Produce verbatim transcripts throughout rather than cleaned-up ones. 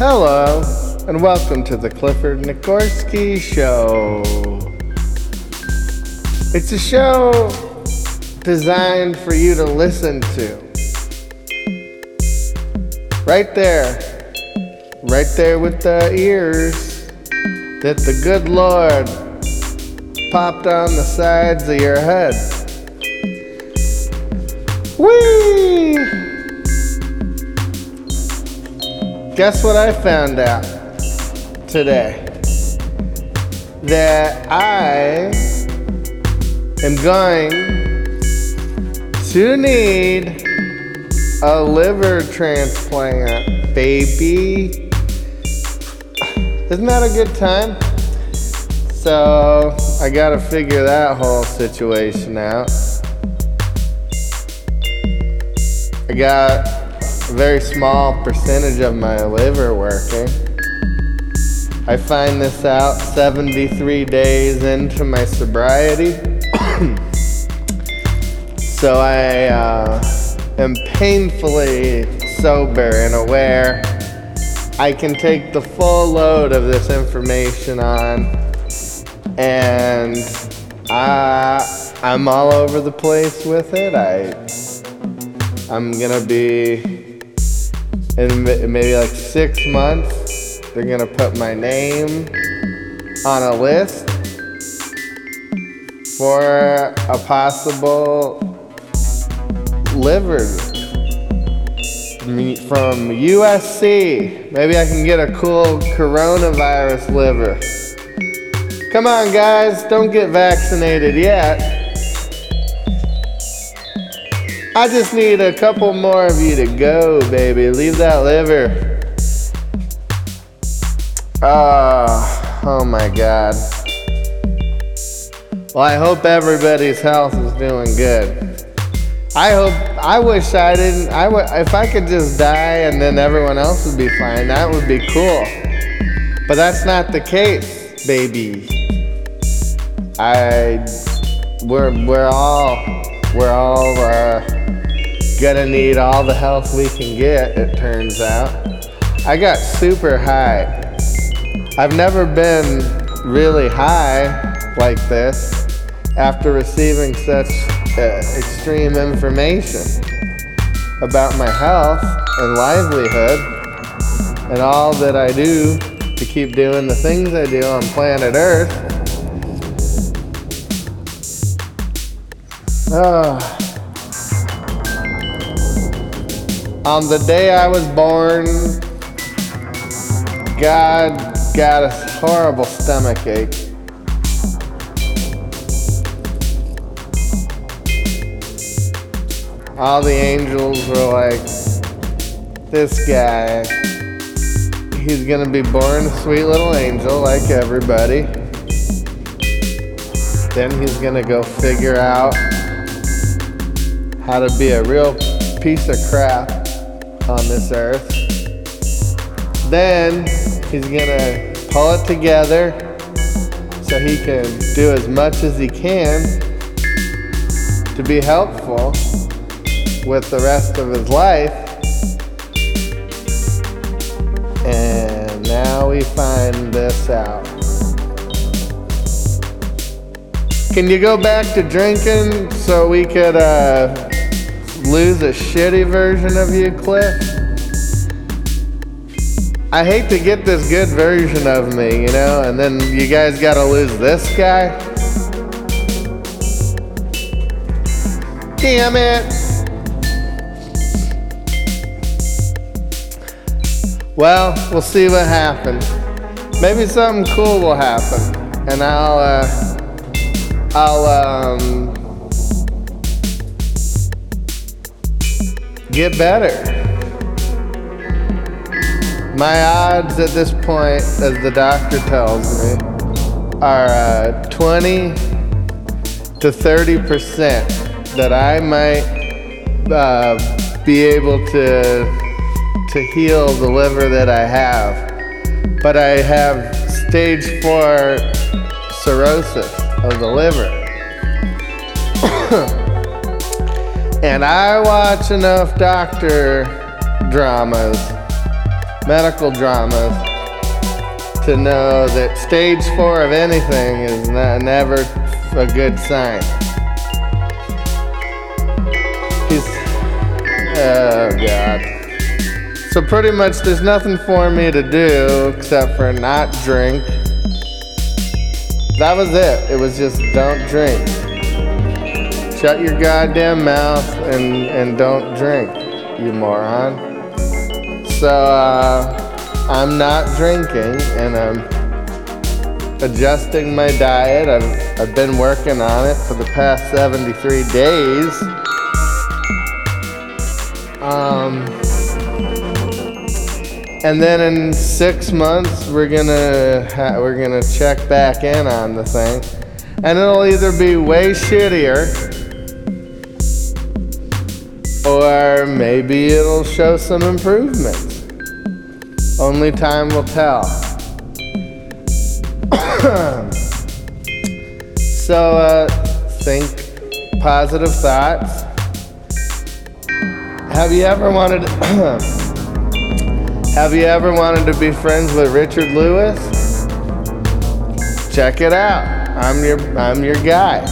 Hello, and welcome to the Clifford Nikorski Show. It's a show designed for you to listen to. Right there, right there with the ears that the good Lord popped on the sides of your head. Whee! Guess what I found out today? That I am going to need a liver transplant, baby. Isn't that a good time? So I gotta figure that whole situation out. I got a very small percentage of my liver working. I find this out seventy-three days into my sobriety. So I uh, am painfully sober and aware. I can take the full load of this information on, and I, I'm all over the place with it. I. I'm gonna be, in maybe like six months, they're gonna put my name on a list for a possible liver from U S C. Maybe I can get a cool coronavirus liver. Come on guys, don't get vaccinated yet. I just need a couple more of you to go, baby. Leave that liver. Oh, oh my God. Well, I hope everybody's health is doing good. I hope, I wish I didn't, I w- if I could just die and then everyone else would be fine, that would be cool. But that's not the case, baby. I, we're, we're all, we're all, uh, gonna need all the health we can get, it turns out. I got super high. I've never been really high like this after receiving such uh, extreme information about my health and livelihood and all that I do to keep doing the things I do on planet Earth. Oh. On the day I was born, God got a horrible stomach ache. All the angels were like, this guy, he's gonna be born a sweet little angel like everybody. Then he's gonna go figure out how to be a real piece of crap on this earth. Then he's gonna pull it together so he can do as much as he can to be helpful with the rest of his life. And now we find this out. Can you go back to drinking so we could uh, lose a shitty version of you, Cliff? I hate to get this good version of me, you know, and then you guys gotta lose this guy. Damn it. Well, we'll see what happens. Maybe something cool will happen, and I'll, uh, I'll, um, get better. My odds at this point, as the doctor tells me, are uh, twenty to thirty percent that I might uh, be able to to heal the liver that I have. But I have stage four cirrhosis of the liver. And I watch enough doctor dramas medical dramas to know that stage four of anything is not, never a good sign. He's, oh God. So pretty much there's nothing for me to do except for not drink. That was it, it was just don't drink. Shut your goddamn mouth and, and don't drink, you moron. So uh, I'm not drinking and I'm adjusting my diet. I've, I've been working on it for the past seventy-three days. Um, and then in six months we're gonna ha- we're gonna check back in on the thing, and it'll either be way shittier. Or maybe it'll show some improvements. Only time will tell. So uh, think positive thoughts. Have you ever wanted Have you ever wanted to be friends with Richard Lewis? Check it out. I'm your I'm your guy.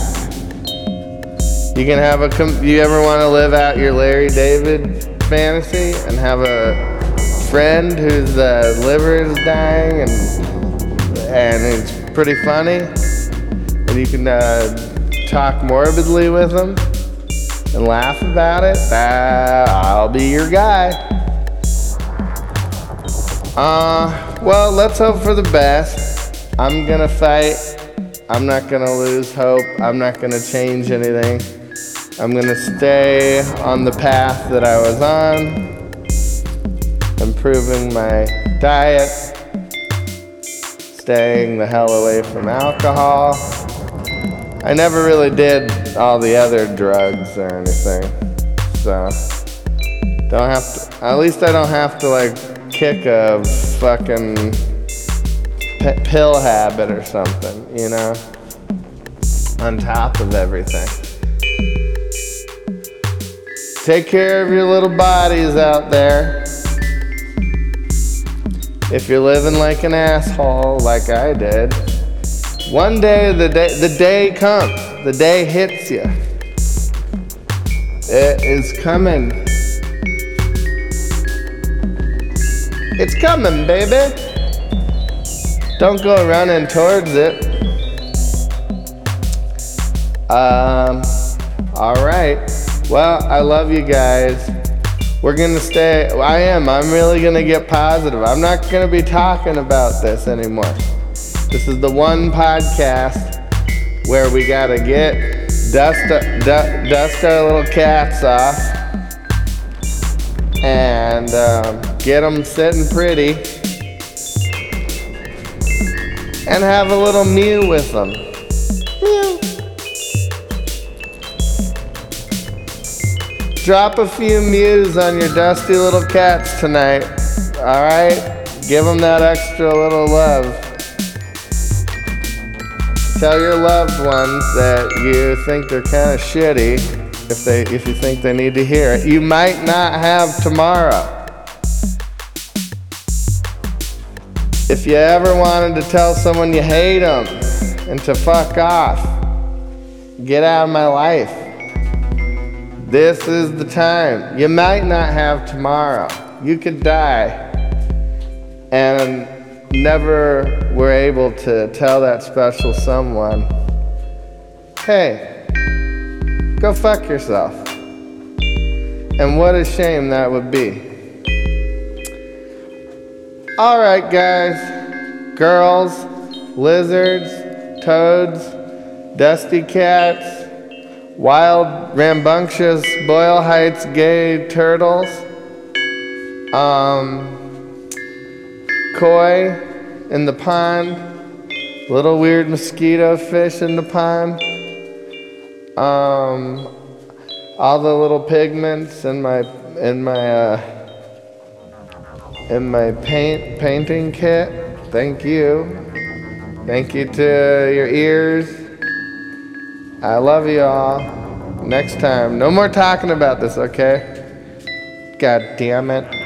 You can have a, you ever want to live out your Larry David fantasy and have a friend whose uh, liver is dying and and it's pretty funny and you can uh, talk morbidly with him and laugh about it? Uh, I'll be your guy. Uh, well, let's hope for the best. I'm gonna fight. I'm not gonna lose hope. I'm not gonna change anything. I'm gonna stay on the path that I was on, improving my diet, staying the hell away from alcohol. I never really did all the other drugs or anything, so don't have to, at least I don't have to like kick a fucking p- pill habit or something, you know, on top of everything. Take care of your little bodies out there. If you're living like an asshole, like I did, one day the day the day comes. The day hits you. It is coming. It's coming, baby. Don't go running towards it. Um. All right. Well, I love you guys. We're gonna stay, I am, I'm really gonna get positive. I'm not gonna be talking about this anymore. This is the one podcast where we gotta get, dust, du- dust our little cats off and um, get them sitting pretty and have a little mew with them. Drop a few mews on your dusty little cats tonight, all right? Give them that extra little love. Tell your loved ones that you think they're kind of shitty if they if you think they need to hear it. You might not have tomorrow. If you ever wanted to tell someone you hate them and to fuck off, get out of my life. This is the time. You might not have tomorrow. You could die. And never were able to tell that special someone, hey, go fuck yourself. And what a shame that would be. All right, guys, girls, lizards, toads, dusty cats, wild, rambunctious, Boyle Heights gay turtles, um, koi in the pond, little weird mosquito fish in the pond, um, all the little pigments in my in my uh, in my paint painting kit. Thank you, thank you to your ears. I love you all. Next time, no more talking about this, okay? God damn it.